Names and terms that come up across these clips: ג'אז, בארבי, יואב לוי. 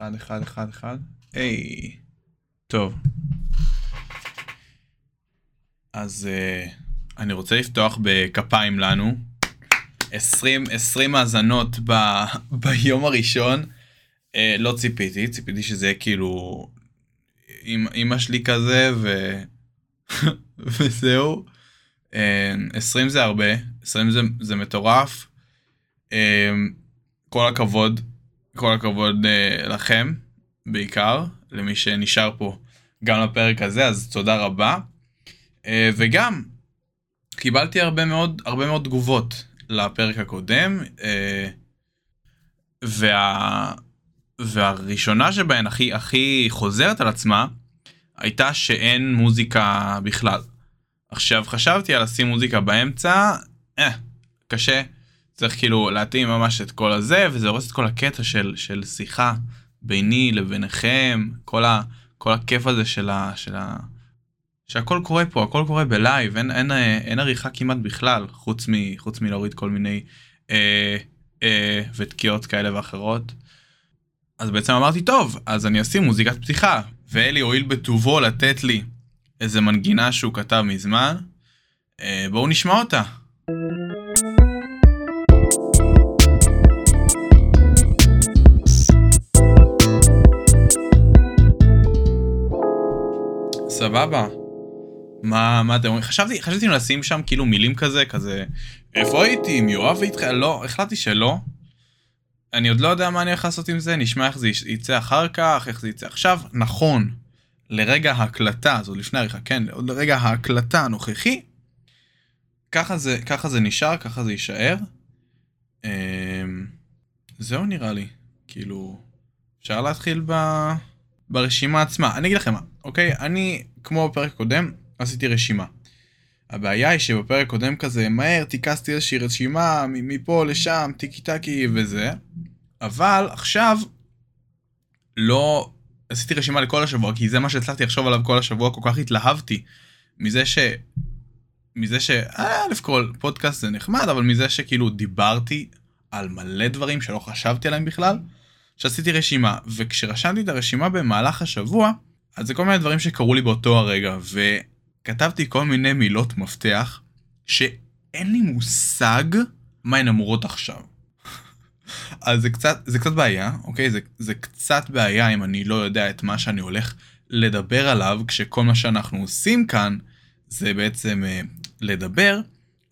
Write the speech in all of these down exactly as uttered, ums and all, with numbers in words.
אחד, אחד, אחד, אחד. היי. טוב. אז uh, אני רוצה לפתוח בכפיים לנו. עשרים האזנות ב, ביום הראשון. Uh, לא ציפיתי, ציפיתי שזה יהיה כאילו אמא שלי כזה ו... וזהו. Uh, עשרים זה הרבה, עשרים זה, זה מטורף. Uh, כל הכבוד. כל הכבוד uh, לכם, בעיקר, למי שנשאר פה גם לפרק הזה, אז תודה רבה. Uh, וגם, קיבלתי הרבה מאוד, הרבה מאוד תגובות לפרק הקודם, uh, וה, והראשונה שבהן הכי, הכי חוזרת על עצמה, הייתה שאין מוזיקה בכלל. עכשיו חשבתי על לשים מוזיקה באמצע, אה, קשה. צריך כאילו להתאים ממש את כל הזה, וזה הורס את כל הקטע של, של שיחה ביני לביניכם, כל, ה, כל הכיף הזה של, ה, של ה, שהכל קורה פה, הכל קורה בלייב, אין, אין, אין עריכה כמעט בכלל, חוץ, מ, חוץ מלהוריד כל מיני אה, אה, ותקיעות כאלה ואחרות. אז בעצם אמרתי, טוב, אז אני אשים מוזיקת פתיחה, ואלי הועיל בטובו לתת לי איזה מנגינה שהוא כתב מזמן, אה, בואו נשמע אותה. סבבה. מה, מה אתם אומרים? חשבתי, חשבתי לשים שם כאילו מילים כזה, כזה, איפה הייתי? עם יואב איתך? לא, החלטתי שלא. אני עוד לא יודע מה אני הולך לעשות עם זה, נשמע איך זה יצא אחר כך, איך זה יצא עכשיו. נכון, לרגע ההקלטה, זאת לפני עריכה, כן, עוד לרגע ההקלטה הנוכחי, ככה זה, ככה זה נשאר, ככה זה יישאר. זהו נראה לי, כאילו, אפשר להתחיל ב... ברשימה עצמה. אני אגיד לכם מה, אוקיי? אני, כמו בפרק קודם, עשיתי רשימה. הבעיה היא שבפרק קודם כזה, מהר, תיקסתי איזושהי רשימה, מפה לשם, טיקי-טקי וזה. אבל עכשיו, לא עשיתי רשימה לכל השבוע, כי זה מה שהצלחתי לחשוב עליו כל השבוע, כל כך התלהבתי. מזה ש... מזה ש... אה, לפקול, פודקאסט זה נחמד, אבל מזה שכאילו דיברתי על מלא דברים שלא חשבתי עליהם בכלל, שעשיתי רשימה, וכשרשמתי את הרשימה במהלך השבוע, אז זה כל מיני דברים שקרו לי באותו הרגע, וכתבתי כל מיני מילות מפתח, שאין לי מושג מה הן אמורות עכשיו. אז זה קצת, זה קצת בעיה, אוקיי? זה, זה קצת בעיה אם אני לא יודע את מה שאני הולך לדבר עליו, כשכל מה שאנחנו עושים כאן, זה בעצם אה, לדבר,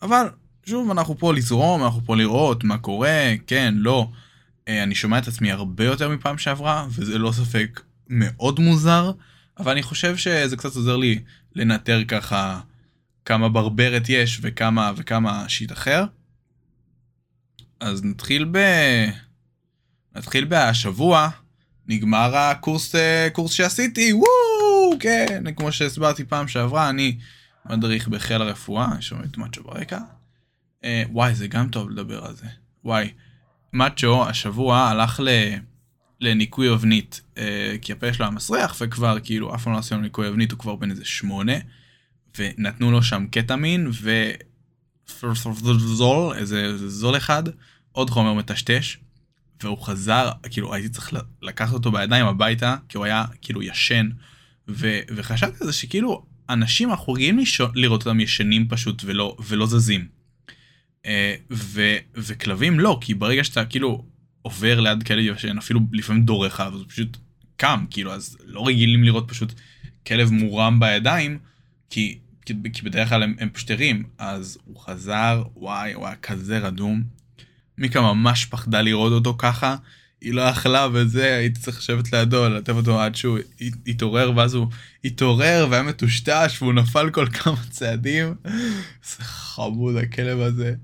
אבל שוב, אנחנו פה לזרום, אנחנו פה לראות מה קורה, כן, לא... אני שומע את עצמי הרבה יותר מפעם שעברה, וזה לא ספק מאוד מוזר, אבל אני חושב שזה קצת עוזר לי לנטר ככה כמה ברברת יש וכמה וכמה שיט אחר. אז נתחיל ב... נתחיל בהשבוע, נגמר הקורס, קורס שעשיתי, וואו, כן, כמו שהסברתי פעם שעברה, אני מדריך בחיל הרפואה, אני שומע את מצ'ו ברקע. וואי, זה גם טוב לדבר על זה, וואי. מצ'ו השבוע הלך לניקוי אבנית, כי הפה שלו המסריח, וכבר כאילו אף פעם לא עשינו ניקוי אבנית, הוא כבר בין איזה שמונה, ונתנו לו שם קטמין, וזול, איזה זול אחד, עוד חומר מטשטש, והוא חזר, כאילו הייתי צריך לקחת אותו בידיים הביתה, כי הוא היה כאילו ישן, וחשבתי על זה שכאילו אנשים אנחנו רגילים לראות אותם ישנים פשוט, ולא זזים. ו- וכלבים לא, כי ברגע שאתה כאילו עובר ליד כלב ישן, אפילו לפעמים דורך, אבל זה פשוט קם, כאילו, אז לא רגילים לראות פשוט כלב מורם בידיים, כי, כי, כי בדרך כלל הם, הם פשטרים, אז הוא חזר, וואי, הוא היה כזה רדום, מיקה ממש פחדה לראות אותו ככה, היא לא אכלה וזה, הייתי צריך לשבת לידו, לתת אותו עד שהוא התעורר, ואז הוא התעורר והיה מטושטש, והוא נפל כל כמה צעדים, זה חמוד הכלב הזה.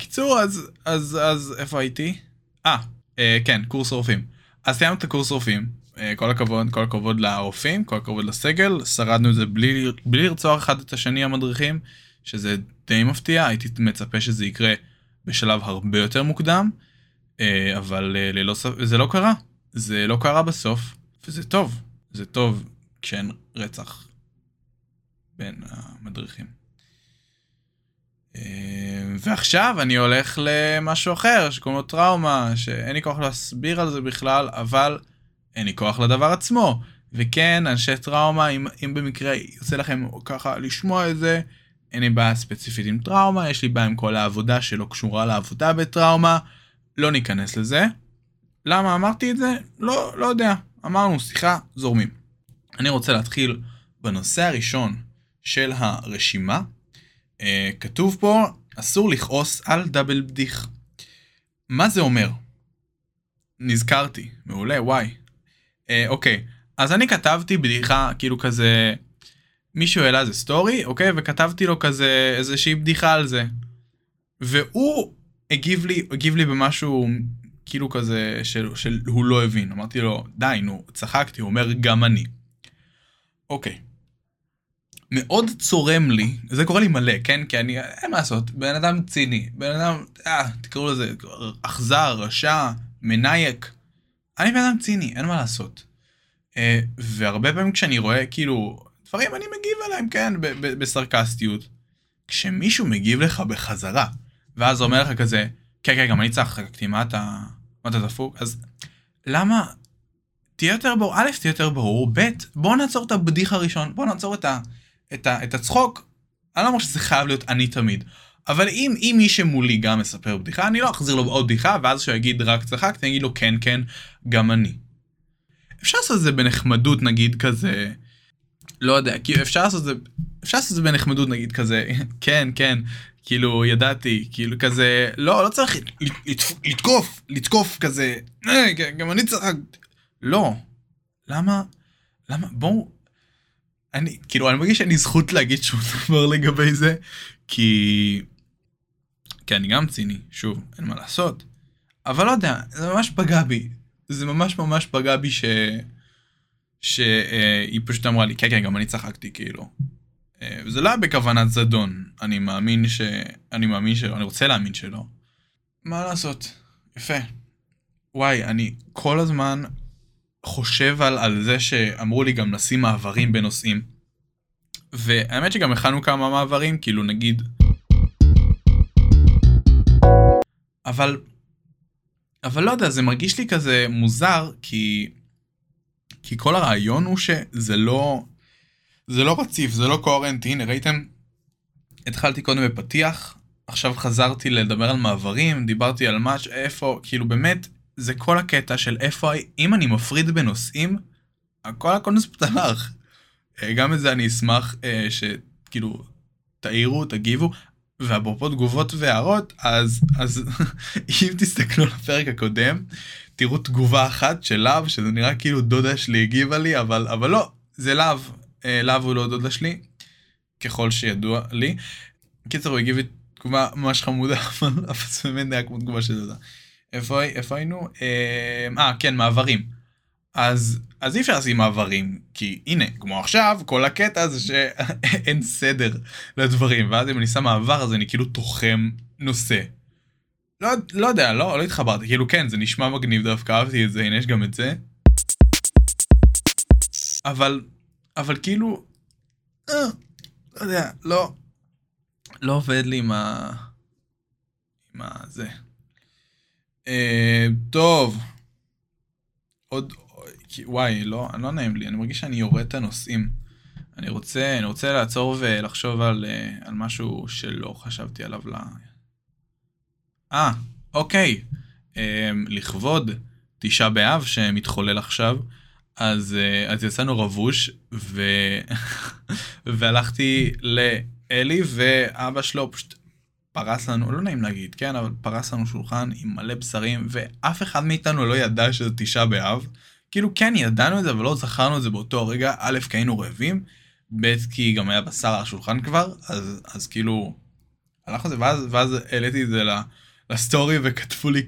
קיצור, אז, אז, אז, איפה הייתי? אה, אה, כן, קורס רופאים. אז סיימנו את הקורס רופאים. אה, כל הכבוד, כל הכבוד לרופאים, כל הכבוד לסגל. שרדנו את זה בלי, בלי לרצוח אחד את השני המדריכים, שזה די מפתיע. הייתי מצפה שזה יקרה בשלב הרבה יותר מוקדם, אה, אבל, אה, ללא, זה לא קרה. זה לא קרה בסוף, וזה טוב. זה טוב כשאין רצח בין המדריכים. ועכשיו אני הולך למשהו אחר שקוראים לו טראומה, שאין לי כוח להסביר על זה בכלל, אבל אין לי כוח לדבר עצמו. וכן, אנשי טראומה, אם, אם במקרה יוצא לכם ככה לשמוע את זה, אין לי בעיה ספציפית עם טראומה, יש לי בעיה עם כל העבודה שלא קשורה לעבודה בטראומה, לא ניכנס לזה. למה אמרתי את זה? לא, לא יודע. אמרנו, שיחה, זורמים. אני רוצה להתחיל בנושא הראשון של הרשימה. אה, כתוב פה, אסור לכעוס על דאבל בדיח. מה זה אומר? נזכרתי. מעולה, וואי. אה, אוקיי. אז אני כתבתי בדיחה, כאילו כזה, מישהו העלה זה סטורי, אוקיי? וכתבתי לו כזה, איזושהי בדיחה על זה. והוא הגיב לי, הגיב לי במשהו, כאילו כזה, של, של, הוא לא הבין. אמרתי לו, די, נו, צחקתי, הוא אומר, גם אני. אוקיי. מאוד צורם לי, זה קורה לי מלא, כן? כי אני, אין מה לעשות, בן אדם ציני, בן אדם, אה, תקראו לזה, אכזר, רשע, מנייק. אני בן אדם ציני, אין מה לעשות. והרבה פעמים כשאני רואה, כאילו, דברים אני מגיב עליהם, כן, בסרקסטיות. כשמישהו מגיב לך בחזרה, ואז אומר לך כזה, כן, כן, גם אני צחקתי, מה אתה, מה אתה דפוק? אז למה? תהיה יותר ברור, א', תהיה יותר ברור, ב', בוא נעצור את הבדיח הראשון, בוא נעצור את, ה, את, ה, את הצחוק. אני לא אומר שזה חייב להיות אני תמיד, אבל אם, אם מי שמולי גם מספר בדיחה, אני לא אחזיר לו עוד בדיחה, ואז שהוא יגיד רק צחקתי, אני אגיד לו, כן, כן, גם אני. אפשר לעשות את זה בנחמדות, נגיד כזה, לא יודע, כאילו אפשר לעשות את זה, אפשר לעשות את זה בנחמדות, נגיד כזה, כן, כן, כאילו ידעתי, כאילו כזה, לא, לא צריך לתקוף, לתקוף כזה, גם אני צריך, לא, למה, למה, בואו, אני, כאילו אני מרגיש שאני זכות להגיד שום דבר לגבי זה, כי, כי אני גם ציני, שוב, אין מה לעשות, אבל לא יודע, זה ממש פגע בי, זה ממש ממש פגע בי ש... שהיא פשוט אמרה לי, כן, כן, גם אני צחקתי, כאילו. וזה לא בכוונת זדון. אני מאמין ש... אני מאמין שלא, אני רוצה להאמין שלא. מה לעשות? יפה. וואי, אני כל הזמן חושב על, על זה שאמרו לי גם לשים מעברים בנושאים. והאמת שגם הכנו כמה מעברים, כאילו, נגיד... אבל... אבל לא יודע, זה מרגיש לי כזה מוזר, כי, כי כל הרעיון הוא שזה לא, זה לא רציף, זה לא קוהרנטי. הנה, ראיתם? התחלתי קודם בפתיח, עכשיו חזרתי לדבר על מעברים, דיברתי על מה, איפה, כאילו באמת, זה כל הקטע של איפה, אם אני מפריד בנושאים, הכל הקונס פתח. גם את זה אני אשמח שכאילו, תעירו, תגיבו. ואפרופו תגובות והערות, אז, אז אם תסתכלו לפרק הקודם, תראו תגובה אחת של לב, שזה נראה כאילו דודה שלי הגיבה לי, אבל, אבל לא, זה לב, לב הוא לא דודה שלי, ככל שידוע לי. קיצר, הוא הגיב לי תגובה ממש חמודה, אבל זה באמת נראה כמו תגובה של דודה. איפה, איפה היינו? אה, כן, מעברים. אז, אז אי אפשר לעשות מעברים, כי הנה, כמו עכשיו, כל הקטע זה שאין סדר לדברים, ואז אם אני שם מעבר, אז אני כאילו תוחם נושא. לא, לא יודע, לא, לא התחברתי, כאילו כן, זה נשמע מגניב דווקא, אהבתי את זה, הנה יש גם את זה. אבל, אבל כאילו, אה, לא יודע, לא, לא עובד לי עם ה... עם ה... זה. אה, טוב. עוד... וואי, לא, לא נעים לי, אני מרגיש שאני יורד את הנושאים. אני רוצה, אני רוצה לעצור ולחשוב על, על משהו שלא חשבתי עליו לה... אה, אוקיי. לכבוד תשעה באב שמתחולל עכשיו, אז, אז יצאנו רבוש, ו... והלכתי לאלי, ואבא שלו פשוט פרס לנו, לא נעים להגיד, כן, אבל פרס לנו שולחן עם מלא בשרים, ואף אחד מאיתנו לא ידע שזה תשעה באב. כאילו כן ידענו את זה, אבל לא זכרנו את זה באותו הרגע, א' כי היינו רעבים, ב' כי גם היה בשר על השולחן כבר, אז, אז כאילו, הלך לזה, ואז, ואז העליתי את זה לסטורי, וכתבו לי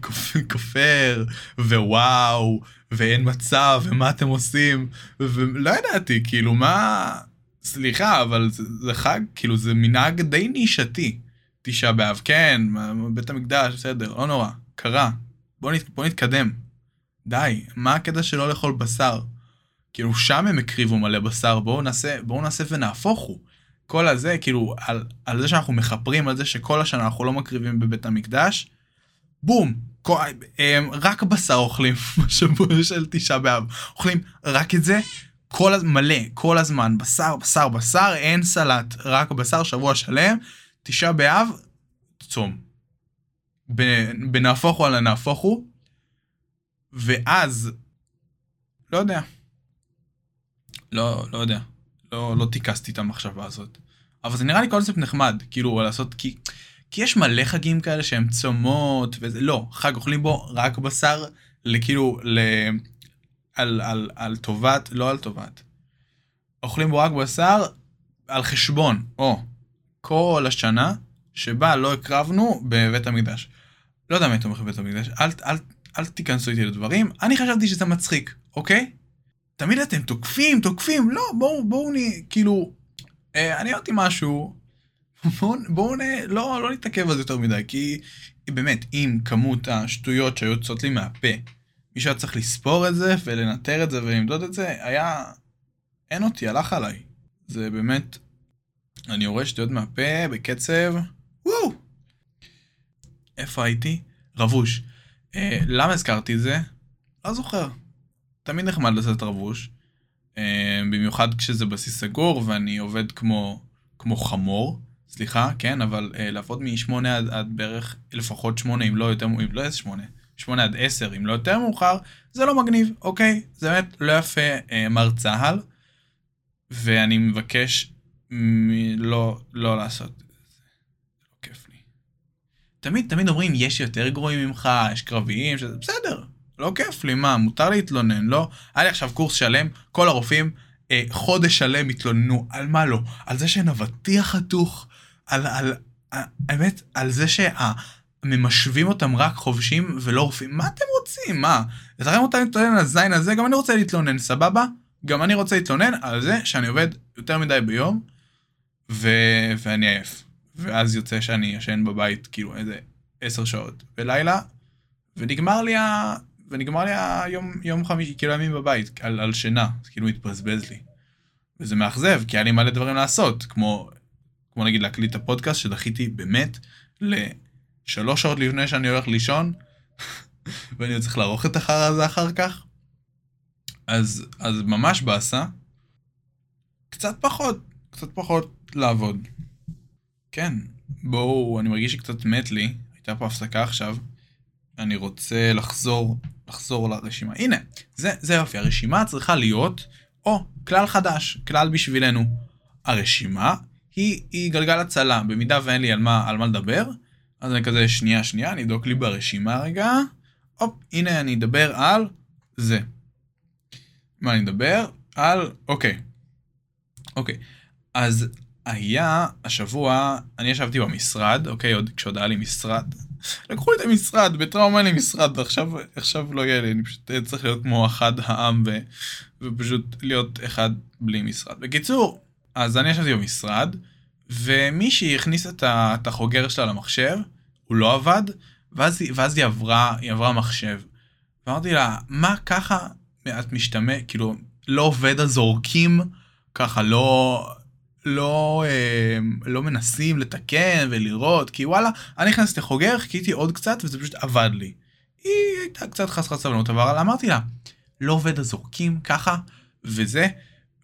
כופר, ווואו, ואין מצב, ומה אתם עושים, ולא ידעתי, כאילו מה, סליחה, אבל זה, זה חג, כאילו זה מנהג די נישתי, תשעה באב, כן, בית המקדש, בסדר, לא נורא, קרה, בוא, נת, בוא נתקדם. די, מה הקטע שלא לאכול בשר? כאילו שם הם הקריבו מלא בשר, בואו נעשה, בואו נעשה ונהפוכו. כל הזה, כאילו, על, על זה שאנחנו מחפרים, על זה שכל השנה אנחנו לא מקריבים בבית המקדש, בום, רק בשר אוכלים בשבוע של תשעה באב, אוכלים רק את זה, כל הזמן, מלא, כל הזמן, בשר, בשר, בשר, אין סלט, רק בשר, שבוע שלם, תשעה באב, צום. בנהפוך הוא על הנהפוך הוא, ואז, לא יודע, לא, לא יודע, לא, לא תיקסתי את המחשבה הזאת. אבל זה נראה לי קונספט נחמד, כאילו, לעשות, כי, כי יש מלא חגים כאלה שהם צומות, וזה, לא, חג אוכלים בו רק בשר, לכאילו, ל... על, על, על טובת, לא על טובת. אוכלים בו רק בשר על חשבון, או, כל השנה שבה לא הקרבנו בבית המקדש. לא יודע מה תומך בבית המקדש, אל, אל, אל תיכנסו איתי לדברים, אני חשבתי שזה מצחיק, אוקיי? תמיד אתם תוקפים, תוקפים, לא, בואו, בואו, כאילו, אה, אני ראיתי משהו, בואו, בואו, לא, לא נתעכב על זה יותר מדי, כי באמת, עם כמות השטויות שהיו יוצאות לי מהפה, מי שהיה צריך לספור את זה ולנטר את זה ולמדוד את זה, היה, אין אותי, הלך עליי. זה באמת, אני יורש שטויות מהפה בקצב, וואו! איפה הייתי? רבוש. אה, למה הזכרתי את זה? לא זוכר. תמיד נחמד לעשות רבוש, אה, במיוחד כשזה בסיס סגור ואני עובד כמו, כמו חמור, סליחה, כן, אבל אה, לעבוד מ-שמונה עד, עד בערך, לפחות שמונה, אם לא יותר, אם לא איזה שמונה. שמונה עד עשר, אם לא יותר מאוחר, זה לא מגניב, אוקיי? זה באמת לא יפה, אה, מר צהל, ואני מבקש מ- לא, לא לעשות את זה. לא כיף לי. תמיד, תמיד אומרים, יש יותר גרועים ממך, יש קרביים, שזה בסדר, לא כיף לי, מה? מותר להתלונן, לא? היה לי עכשיו קורס שלם, כל הרופאים, אה, חודש שלם התלוננו, על מה לא? על זה שנבטיח חתוך, על, על, על, האמת, על זה שה... ממשווים אותם רק חובשים ולא רופאים. מה אתם רוצים? מה? אתכם אותם להתלונן על הזין הזה? גם אני רוצה להתלונן, סבבה? גם אני רוצה להתלונן על זה שאני עובד יותר מדי ביום, ו... ואני עייף. ואז יוצא שאני ישן בבית, כאילו, איזה עשר שעות בלילה, ונגמר לי ה... ונגמר לי ה... יום, יום חמישי, כאילו ימים בבית, על, על שינה. זה כאילו מתבזבז לי. וזה מאכזב, כי היה לי מלא דברים לעשות, כמו, כמו נגיד להקליט הפודקאסט, שדחיתי באמת ל... שלוש שעות לפני שאני הולך לישון, ואני צריך לערוך את החרא הזה אחר כך. אז, אז ממש בעשה, קצת פחות, קצת פחות לעבוד. כן, בואו, אני מרגיש שקצת מת לי, הייתה פה הפסקה עכשיו, אני רוצה לחזור, לחזור לרשימה. הנה, זה, זה יופי, הרשימה צריכה להיות, או, כלל חדש, כלל בשבילנו. הרשימה היא, היא גלגל הצלה, במידה ואין לי על מה, על מה לדבר, אז אני כזה, שנייה, שנייה, אני אבדוק לי ברשימה רגע. הופ, הנה אני אדבר על זה. מה אני אדבר? על, אוקיי. אוקיי. אז היה השבוע, אני ישבתי במשרד, אוקיי, עוד כשעוד היה לי משרד. לקחו לי את המשרד, בטראומה אין לי משרד, ועכשיו, עכשיו לא יהיה לי, אני פשוט צריך להיות כמו אחד העם, ו, ופשוט להיות אחד בלי משרד. בקיצור, אז אני ישבתי במשרד, ומישהי הכניס את החוגר שלה למחשב, הוא לא עבד, ואז, ואז היא עברה, היא עברה מחשב. ואמרתי לה, מה ככה את משתמש, כאילו, לא עובד הזורקים, ככה לא, לא, אה, לא מנסים לתקן ולראות, כי וואלה, אני נכנס לחוגר, חיכיתי עוד קצת, וזה פשוט עבד לי. היא הייתה קצת חסרת סבלנות, אבל אמרתי לה, לא עובד הזורקים, ככה, וזה,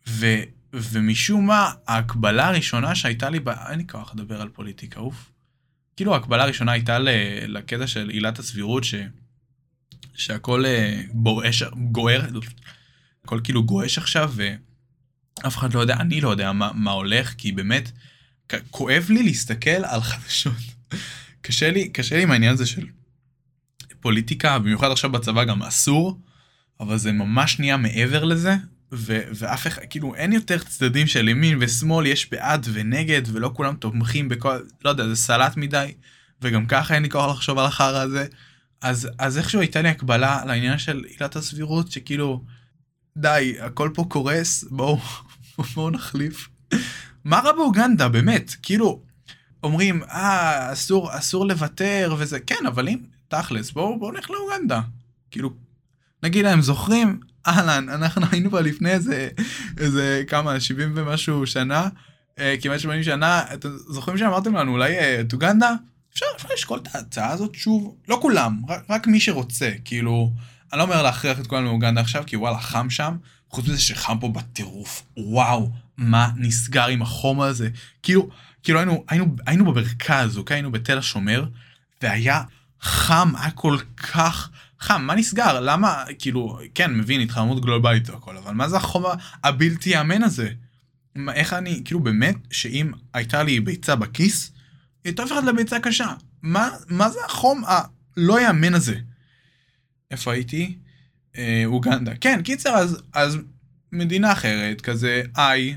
ו... ומשום מה, ההקבלה הראשונה שהייתה לי, אין לי כוח לדבר על פוליטיקה, אוף. כאילו ההקבלה הראשונה הייתה לקטע של עילת הסבירות, ש... שהכל בועש, גוער, הכל כאילו גועש עכשיו, ואף אחד לא יודע, אני לא יודע מה, מה הולך, כי באמת, כואב לי להסתכל על חדשות. קשה לי, קשה לי עם העניין הזה של פוליטיקה, במיוחד עכשיו בצבא גם אסור, אבל זה ממש נהיה מעבר לזה, ו- ואף אחד, כאילו, אין יותר צדדים של ימין ושמאל, יש בעד ונגד, ולא כולם תומכים בכל, לא יודע, זה סלט מדי, וגם ככה אין לי כוח לחשוב על החרא הזה, אז, אז איכשהו הייתה לי הקבלה לעניין של עילת הסבירות, שכאילו, די, הכל פה קורס, בואו, בואו נחליף. מה רע באוגנדה, באמת? כאילו, אומרים, אה, אסור, אסור לוותר, וזה, כן, אבל אם, תכלס, בואו, בואו נלך לאוגנדה. כאילו, נגיד להם, זוכרים? אהלן, אנחנו היינו פה לפני איזה, איזה כמה, שבעים ומשהו שנה, כמעט שמונים שנה, אתם זוכרים שאמרתם לנו, אולי את אוגנדה? אפשר לשקול את ההצעה הזאת שוב, לא כולם, רק מי שרוצה, כאילו, אני לא אומר להכריח את כולנו לאוגנדה עכשיו, כי וואלה, חם שם, חוץ מזה שחם פה בטירוף, וואו, מה נסגר עם החום הזה, כאילו, כאילו היינו, היינו, היינו במרכז, אוקיי, היינו בתל השומר, והיה חם, היה כל כך חם, מה נסגר, למה, כאילו, כן, מבין, התחממות גלובלית והכל, אבל מה זה החום הבלתי יאמן הזה? איך אני, כאילו באמת, שאם הייתה לי ביצה בכיס, היא הייתה הופכת לביצה קשה. מה, מה זה החום הלא יאמן הזה? איפה הייתי? אה, אוגנדה. כן, קיצר, אז, אז מדינה אחרת, כזה, איי,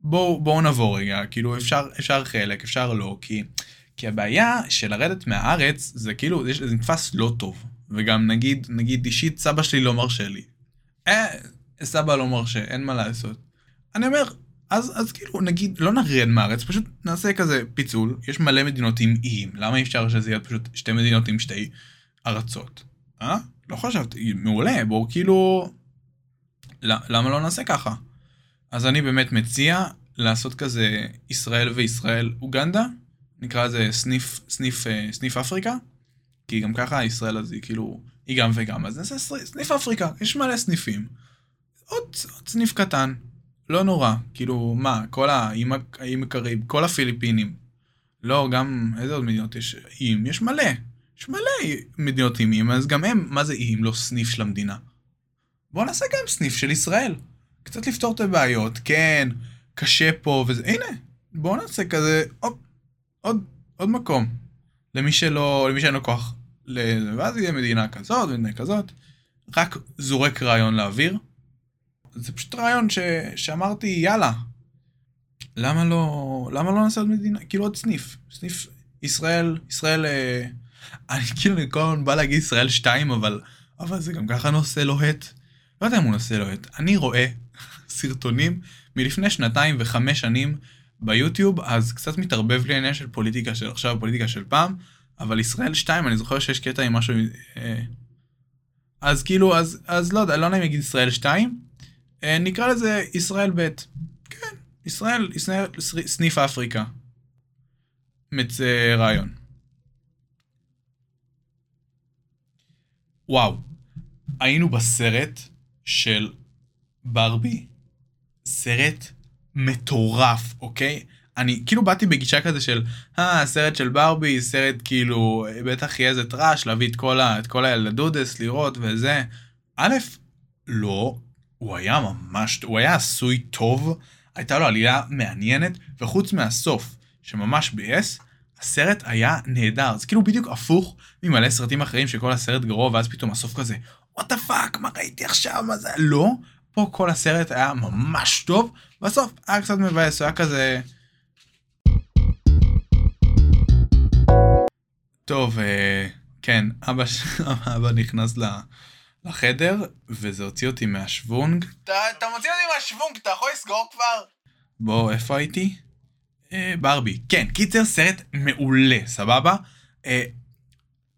בואו בוא נעבור רגע, כאילו אפשר, אפשר חלק, אפשר לא, כי, כי הבעיה של לרדת מהארץ, זה כאילו, זה, זה נתפס לא טוב, וגם נגיד, נגיד אישית, סבא שלי לא מרשה לי. אה, סבא לא מרשה, אין מה לעשות. אני אומר, אז, אז כאילו, נגיד, לא נרד מארץ, פשוט נעשה כזה פיצול, יש מלא מדינות עם איים, למה אי אפשר שזה יהיה פשוט שתי מדינות עם שתי ארצות? אה? לא חשבתי, מעולה, בואו כאילו, למה לא נעשה ככה? אז אני באמת מציע לעשות כזה ישראל וישראל אוגנדה, נקרא לזה סניף, סניף, סניף אפריקה, כי גם ככה ישראל הזה כאילו, היא גם וגם, אז נעשה סניף אפריקה, יש מלא סניפים, עוד, עוד סניף קטן, לא נורא, כאילו, מה, כל האיים הקריב, כל הפיליפינים, לא, גם, איזה עוד מדינות יש? איים, יש מלא, יש מלא מדינות עם איים, אז גם הם, מה זה איים, לא סניף של המדינה. בואו נעשה גם סניף של ישראל, קצת לפתור את הבעיות, כן, קשה פה וזה, הנה, בואו נעשה כזה, אופ, עוד, עוד מקום, למי שלא, למי שאין לו כוח, ואז יהיה מדינה כזאת, מדינה כזאת, רק זורק רעיון לאוויר, זה פשוט רעיון ש... שאמרתי, יאללה, למה לא, למה לא נעשה עוד מדינה? כאילו עוד סניף, סניף ישראל, ישראל, אה... אני כאילו נקרון בא להגיד ישראל שתיים, אבל, אבל זה גם ככה נושא לוהט. לא יודע אם הוא נושא לוהט. אני רואה סרטונים מלפני שנתיים וחמש שנים ביוטיוב, אז קצת מתערבב לי עניין של פוליטיקה של עכשיו, פוליטיקה של פעם, אבל ישראל שתיים, אני זוכר שיש קטע עם משהו, אה... אז כאילו, אז, אז לא יודע, לא נעים להגיד ישראל שתיים, נקרא לזה ישראל ב' כן, ישראל, ישראל סניף אפריקה מצא רעיון וואו היינו בסרט של בארבי סרט מטורף אוקיי? אני כאילו באתי בגישה כזה של אה, הסרט של בארבי סרט כאילו בטח יהיה איזה טרש להביא את כל, ה, את כל הילדודס לראות וזה א' לא הוא היה ממש, הוא היה עשוי טוב, הייתה לו עלייה מעניינת, וחוץ מהסוף, שממש בייס, הסרט היה נהדר, זה כאילו בדיוק הפוך ממלא סרטים אחרים שכל הסרט גרוע, ואז פתאום הסוף כזה, what the fuck, מה ראיתי עכשיו, מה זה, לא, פה כל הסרט היה ממש טוב, בסוף היה קצת מבייס, הוא היה כזה, טוב, כן, אבא, אבא נכנס ל... לחדר, וזה הוציא אותי מהשוונג. אתה, אתה מוציא אותי מהשוונג, אתה יכול לסגור כבר? בוא, איפה הייתי? אה, בארבי. כן, קיצר סרט מעולה, סבבה? אה,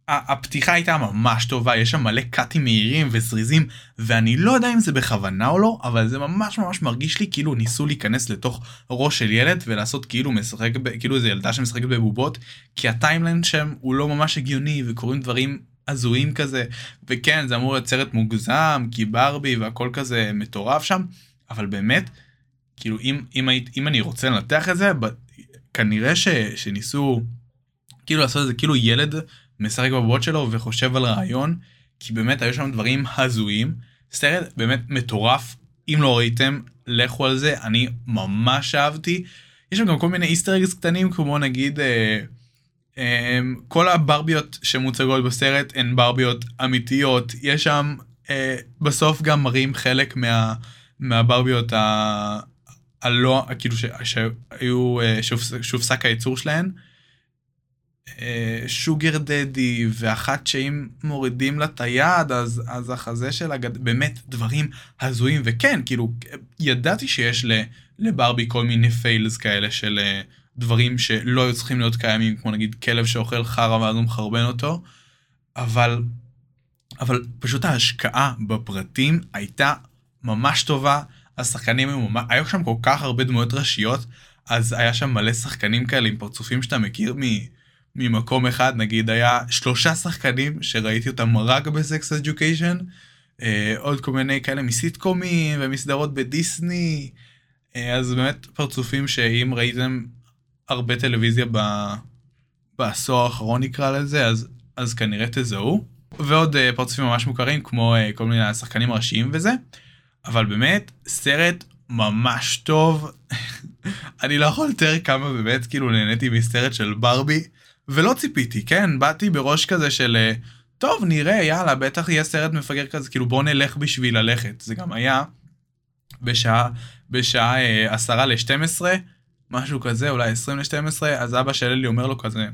הפתיחה הייתה ממש טובה, יש שם מלא קאטים מהירים וזריזים, ואני לא יודע אם זה בכוונה או לא, אבל זה ממש ממש מרגיש לי, כאילו ניסו להיכנס לתוך ראש של ילד, ולעשות כאילו משחק, כאילו איזו ילדה שמשחקת בבובות, כי הטיימליין שם הוא לא ממש הגיוני, וקוראים דברים הזויים כזה, וכן, זה אמור להיות סרט מוגזם, כי בארבי והכל כזה מטורף שם, אבל באמת, כאילו, אם, אם, אם אני רוצה לנתח את זה, כנראה ש, שניסו, כאילו, לעשות את זה, כאילו ילד משחק בבוט שלו וחושב על רעיון, כי באמת היו שם דברים הזויים, סרט באמת מטורף, אם לא ראיתם, לכו על זה, אני ממש אהבתי, יש שם גם כל מיני איסטרגס קטנים, כמו נגיד, אה, Um, כל הברביות שמוצגות בסרט הן ברביות אמיתיות יש שם uh, בסוף גם מראים חלק מה, מהברביות ה, הלא, כאילו ש, שהיו uh, שופסק, שופסק הייצור שלהן שוגר דדי ואחת שאם מורידים לה את היד אז, אז החזה שלה באמת דברים הזויים וכן כאילו ידעתי שיש לברבי כל מיני פיילס כאלה של uh, דברים שלא היו צריכים להיות קיימים, כמו נגיד כלב שאוכל חרא ואז הוא מחרבן אותו, אבל, אבל פשוט ההשקעה בפרטים הייתה ממש טובה, השחקנים היו ממש, היו שם כל כך הרבה דמויות ראשיות, אז היה שם מלא שחקנים כאלה עם פרצופים שאתה מכיר ממקום אחד, נגיד, היה שלושה שחקנים שראיתי אותם רק בסקס אדיוקיישן, עוד כל מיני כאלה מסיטקומים ומסדרות בדיסני, אז באמת פרצופים שאם ראיתם הרבה טלוויזיה בעשור האחרון נקרא לזה, אז, אז כנראה תזהו. ועוד פרצופים ממש מוכרים כמו כל מיני השחקנים הראשיים וזה, אבל באמת סרט ממש טוב. אני לא יכול לתאר כמה באמת כאילו נהניתי מסרט של בארבי, ולא ציפיתי, כן? באתי בראש כזה של טוב נראה, יאללה, בטח יהיה סרט מפגר כזה, כאילו בוא נלך בשביל ללכת. זה גם היה בשעה, בשעה עשרה לשתים עשרה, משהו כזה, אולי עשרים לשתים עשרה, אז אבא של אלי אומר לו כזה,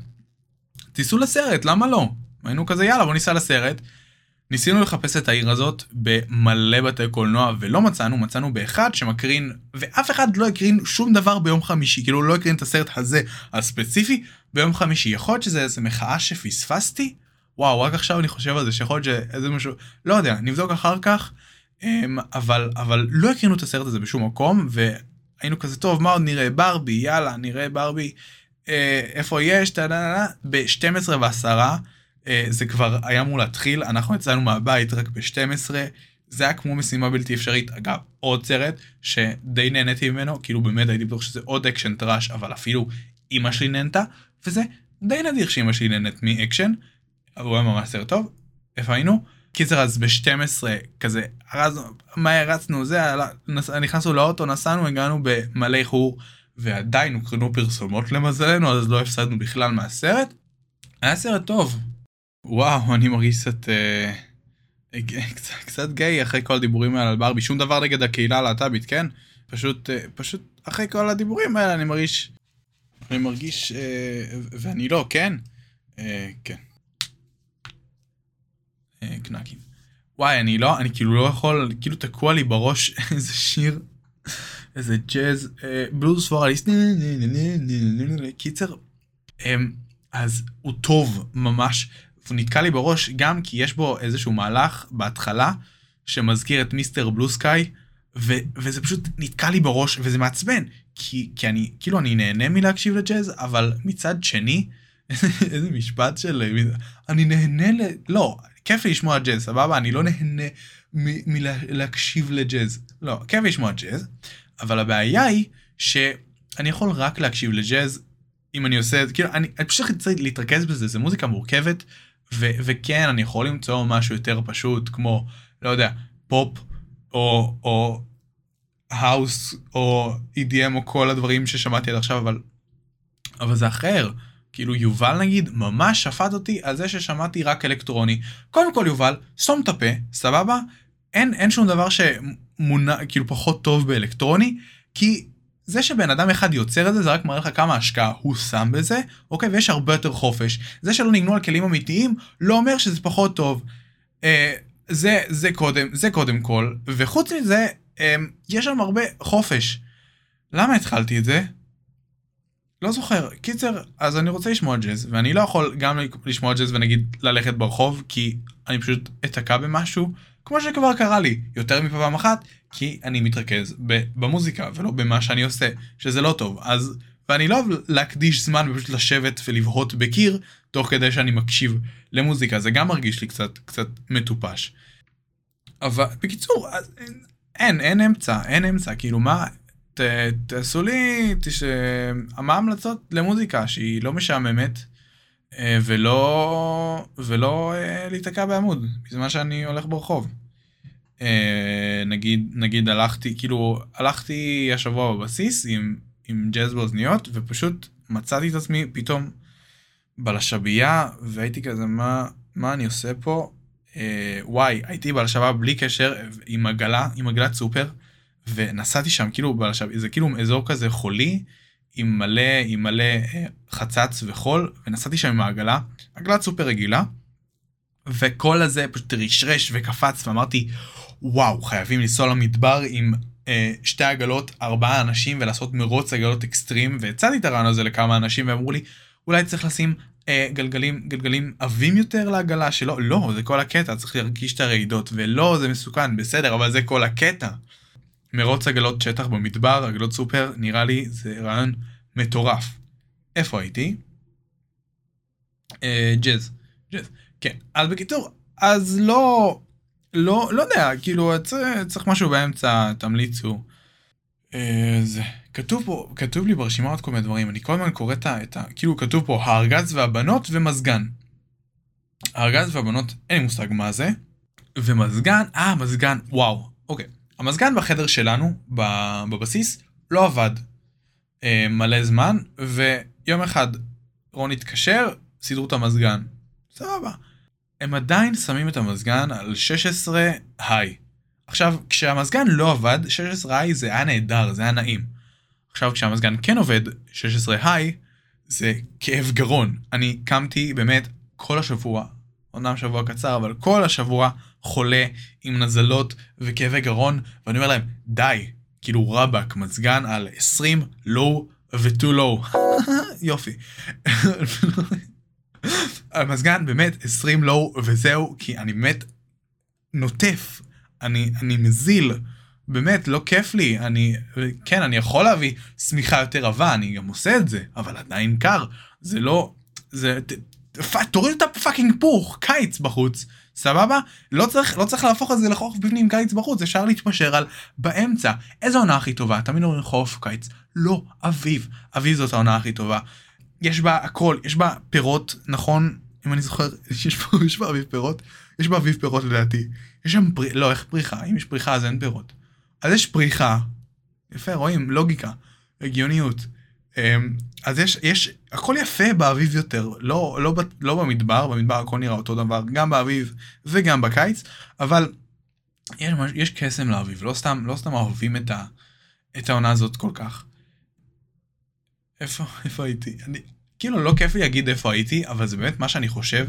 תיסעו לסרט, למה לא? היינו כזה, יאללה, בוא ניסע לסרט. ניסינו לחפש את העיר הזאת במלא בתי קולנוע, ולא מצאנו, מצאנו באחד שמקרין, ואף אחד לא הקרין שום דבר ביום חמישי, כאילו לא הקרין את הסרט הזה הספציפי ביום חמישי. יכול להיות שזה איזו מחאה שפספסתי? וואו, רק עכשיו אני חושב על זה, שיכול להיות שאיזה משהו, לא יודע, נבדוק אחר כך, אבל, אבל לא הקרינו את הסרט הזה בשום מקום, והיינו כזה טוב, מה עוד נראה בארבי, יאללה, נראה בארבי, איפה יש, ב-שתים עשרה ועשרה, זה כבר היה מול להתחיל, אנחנו יצאנו מהבית רק ב-שתים עשרה, זה היה כמו משימה בלתי אפשרית. אגב, עוד סרט שדי נהניתי ממנו, כאילו באמת הייתי בטוח שזה עוד אקשן טרש, אבל אפילו אמא שלי נהנתה, וזה די נדיר שאמא שלי נהנית מאקשן, אבל הוא היה ממש סרט טוב. איפה היינו? קיצר, אז ב-שתים עשרה כזה, מה הרצנו? זה, נכנסנו לאוטו, נסענו, הגענו במלא איחור, ועדיין הוקרנו פרסומות למזלנו, אז לא הפסדנו בכלל מהסרט. היה סרט טוב. וואו, אני מרגיש קצת, אה, קצת, קצת גיי אחרי כל הדיבורים האלה על בארבי, שום דבר נגד הקהילה הלהט"בית, כן? פשוט, אה, פשוט אחרי כל הדיבורים האלה אני מרגיש, אני מרגיש, אה, ואני לא, כן? אה, כן. אה, קנקים. וואי, אני לא, אני כאילו לא יכול, כאילו תקוע לי בראש איזה שיר, איזה ג'אז, אה, בלוז פורליסט, קיצר. אה, אז הוא טוב ממש, הוא נתקע לי בראש גם כי יש בו איזשהו מהלך בהתחלה שמזכיר את מיסטר בלו סקאי, וזה פשוט נתקע לי בראש, וזה מעצבן, כי, כי אני, כאילו אני נהנה מלהקשיב לג'אז, אבל מצד שני, איזה משפט של, אני נהנה, ל... לא, כיף לשמוע ג'אז, סבבה, אני לא נהנה מ- מלהקשיב לג'אז, לא, כיף לשמוע ג'אז, אבל הבעיה היא שאני יכול רק להקשיב לג'אז, אם אני עושה, כאילו, אני, אני פשוט צריך להתרכז בזה, זה מוזיקה מורכבת, ו- וכן, אני יכול למצוא משהו יותר פשוט, כמו, לא יודע, פופ, או, או, האוס, או E D M, או כל הדברים ששמעתי עד עכשיו, אבל, אבל זה אחר. כאילו, יובל, נגיד, ממש שפט אותי על זה ששמעתי רק אלקטרוני. קודם כל, יובל, סום את הפה, סבבה? אין, אין שום דבר שמונה, כאילו, פחות טוב באלקטרוני, כי זה שבן אדם אחד יוצר את זה, זה רק מראה לך כמה השקעה הוא שם בזה, אוקיי, ויש הרבה יותר חופש. זה שלא נגנו על כלים אמיתיים, לא אומר שזה פחות טוב. אה, זה, זה קודם, זה קודם כל. וחוץ מזה, אה, יש שם הרבה חופש. למה התחלתי את זה? לא זוכר. קיצר, אז אני רוצה לשמוע ג'אז, ואני לא יכול גם לשמוע ג'אז ונגיד ללכת ברחוב, כי אני פשוט אתקע במשהו, כמו שכבר קרה לי, יותר מפעם אחת, כי אני מתרכז במוזיקה, ולא במה שאני עושה, שזה לא טוב. אז, ואני לא אוהב להקדיש זמן, ופשוט לשבת ולבהות בקיר, תוך כדי שאני מקשיב למוזיקה, זה גם מרגיש לי קצת, קצת מטופש. אבל, בקיצור, אז, אין, אין אמצע, אין אמצע, כאילו מה, ת, תעשו לי, תש... מה המלצות למוזיקה, שהיא לא משעממת, ולא, ולא להתקע בעמוד, בזמן שאני הולך ברחוב. נגיד, נגיד הלכתי, כאילו, הלכתי השבוע בבסיס עם, עם ג'אז באוזניות, ופשוט מצאתי את עצמי פתאום בלשבייה, והייתי כזה, מה, מה אני עושה פה? וואי, הייתי בלשבה בלי קשר, עם עגלה, עם עגלת סופר, ונסעתי שם, כאילו, בלשב, זה כאילו אזור כזה חולי, עם מלא, עם מלא חצץ וחול, ונסעתי שם עם העגלה, עגלת סופר רגילה, וכל הזה פשוט רשרש וקפץ, ואמרתי, וואו, חייבים לנסוע למדבר עם אה, שתי עגלות, ארבעה אנשים, ולעשות מרוץ עגלות אקסטרים, והצעתי את הרעיון הזה לכמה אנשים, ואמרו לי, אולי צריך לשים אה, גלגלים, גלגלים עבים יותר לעגלה, שלא, לא, זה כל הקטע, צריך להרגיש את הרעידות, ולא, זה מסוכן, בסדר, אבל זה כל הקטע. מרוץ עגלות שטח במדבר, עגלות סופר, נראה לי זה רעיון מטורף. איפה הייתי? ג'אז. ג'אז, כן. אז בקיצור, אז לא, לא, לא יודע, כאילו, צריך משהו באמצע, תמליצו. זה, כתוב פה, כתוב לי ברשימה עוד כל מיני דברים, אני כל הזמן קורא את ה, כאילו, כתוב פה, הארגז והבנות ומזגן. הארגז והבנות, אין לי מושג מה זה. ומזגן, אה, מזגן, וואו, אוקיי. המזגן בחדר שלנו, בבסיס, לא עבד מלא זמן, ויום אחד רון התקשר, סידרו את המזגן. סבבה. הם עדיין שמים את המזגן על שש עשרה היי. עכשיו, כשהמזגן לא עבד, שש עשרה היי זה היה נהדר, זה היה נעים. עכשיו, כשהמזגן כן עובד, שש עשרה היי, זה כאב גרון. אני קמתי באמת כל השבוע, אומנם שבוע קצר, אבל כל השבוע חולה עם נזלות וכאבי גרון, ואני אומר להם, די, כאילו רבק, מזגן על עשרים, לואו וטו לואו. יופי. המזגן באמת עשרים לואו וזהו, כי אני באמת נוטף, אני, אני מזיל, באמת לא כיף לי, אני, כן, אני יכול להביא סמיכה יותר רבה, אני גם עושה את זה, אבל עדיין קר, זה לא, זה, תוריד את הפאקינג פוך, קיץ בחוץ, סבבה? לא צריך, לא צריך להפוך את זה לחורף בפנים, קיץ בחוץ, אפשר להתפשר על באמצע. איזו עונה הכי טובה? תמיד אומרים חורף, קיץ. לא, אביב. אביב זאת העונה הכי טובה. יש בה הכל, יש בה פירות, נכון? אם אני זוכר, יש בה אביב פירות? יש בה אביב פירות לדעתי. יש שם פריחה, לא, איך פריחה? אם יש פריחה אז אין פירות. אז יש פריחה. יפה, רואים, לוגיקה, הגיוניות. אז יש, יש, הכל יפה באביב יותר, לא, לא, לא במדבר, במדבר הכל נראה אותו דבר, גם באביב וגם בקיץ, אבל יש, יש קסם לאביב, לא סתם, לא סתם אוהבים את ה, את העונה הזאת כל כך. איפה, איפה הייתי? אני, כאילו לא כיף להגיד איפה הייתי, אבל זה באמת מה שאני חושב,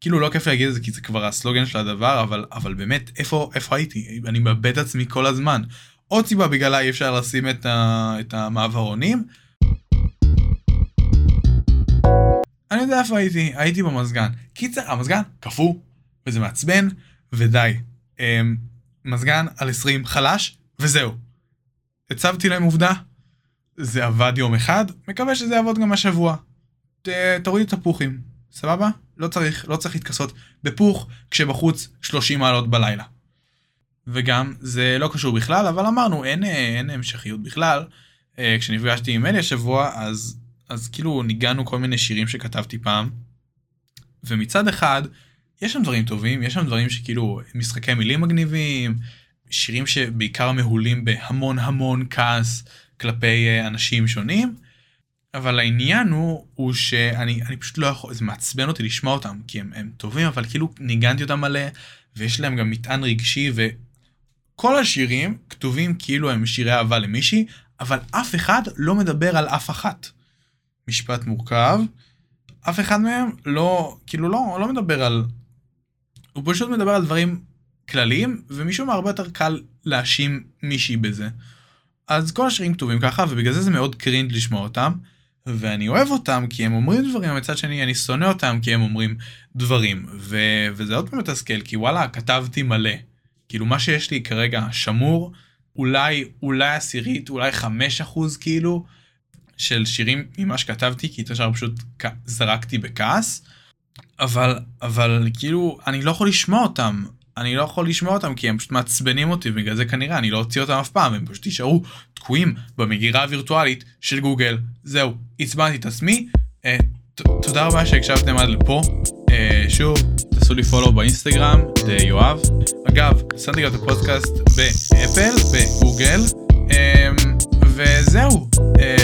כאילו לא כיף להגיד את זה, כי זה כבר הסלוגן של הדבר, אבל, אבל באמת, איפה, איפה הייתי? אני מבט עצמי כל הזמן. עוד סיבה בגלל אי אפשר לשים את ה, את המעברונים, אני יודע איפה הייתי, הייתי במזגן. קיצר, המזגן קפוא, וזה מעצבן, ודי. מזגן על עשרים חלש, וזהו. הצבתי להם עובדה, זה עבד יום אחד, מקווה שזה יעבוד גם השבוע. תוריד את הפוכים, סבבה? לא צריך, לא צריך להתכסות בפוך, כשבחוץ שלושים מעלות בלילה. וגם, זה לא קשור בכלל, אבל אמרנו, אין, אין המשכיות בכלל. כשנפגשתי עם אלי השבוע, אז אז כאילו ניגענו כל מיני שירים שכתבתי פעם, ומצד אחד, יש שם דברים טובים, יש שם דברים שכאילו משחקי מילים מגניבים, שירים שבעיקר מהולים בהמון המון כעס כלפי אנשים שונים, אבל העניין הוא, הוא שאני אני פשוט לא יכול, זה מעצבן אותי לשמוע אותם, כי הם, הם טובים, אבל כאילו ניגנתי אותם מלא, ויש להם גם מטען רגשי, וכל השירים כתובים כאילו הם שירי אהבה למישהי, אבל אף אחד לא מדבר על אף אחת. משפט מורכב, אף אחד מהם לא, כאילו לא, לא מדבר על, הוא פשוט מדבר על דברים כלליים, ומישהו הרבה יותר קל להאשים מישהי בזה. אז כל השירים כתובים ככה, ובגלל זה זה מאוד קרינד לשמוע אותם, ואני אוהב אותם כי הם אומרים דברים, מצד שני אני שונא אותם כי הם אומרים דברים, ו- וזה עוד פעם מתסכל, כי וואלה, כתבתי מלא. כאילו מה שיש לי כרגע שמור, אולי, אולי עשירית, אולי חמש אחוז כאילו, של שירים ממה שכתבתי, כי את השאר פשוט זרקתי בכעס, אבל, אבל כאילו, אני לא יכול לשמוע אותם, אני לא יכול לשמוע אותם, כי הם פשוט מעצבנים אותי, בגלל זה כנראה, אני לא הוציא אותם אף פעם, הם פשוט יישארו תקועים במגירה הווירטואלית של גוגל, זהו, הצבנתי את עצמי, אה, ת, תודה רבה שהקשבתם עד לפה, אה, שוב, תעשו לי פולו באינסטגרם, זה יואב, אגב, שמתי גם את הפודקאסט באפל, בגוגל, אה, וזהו, אה,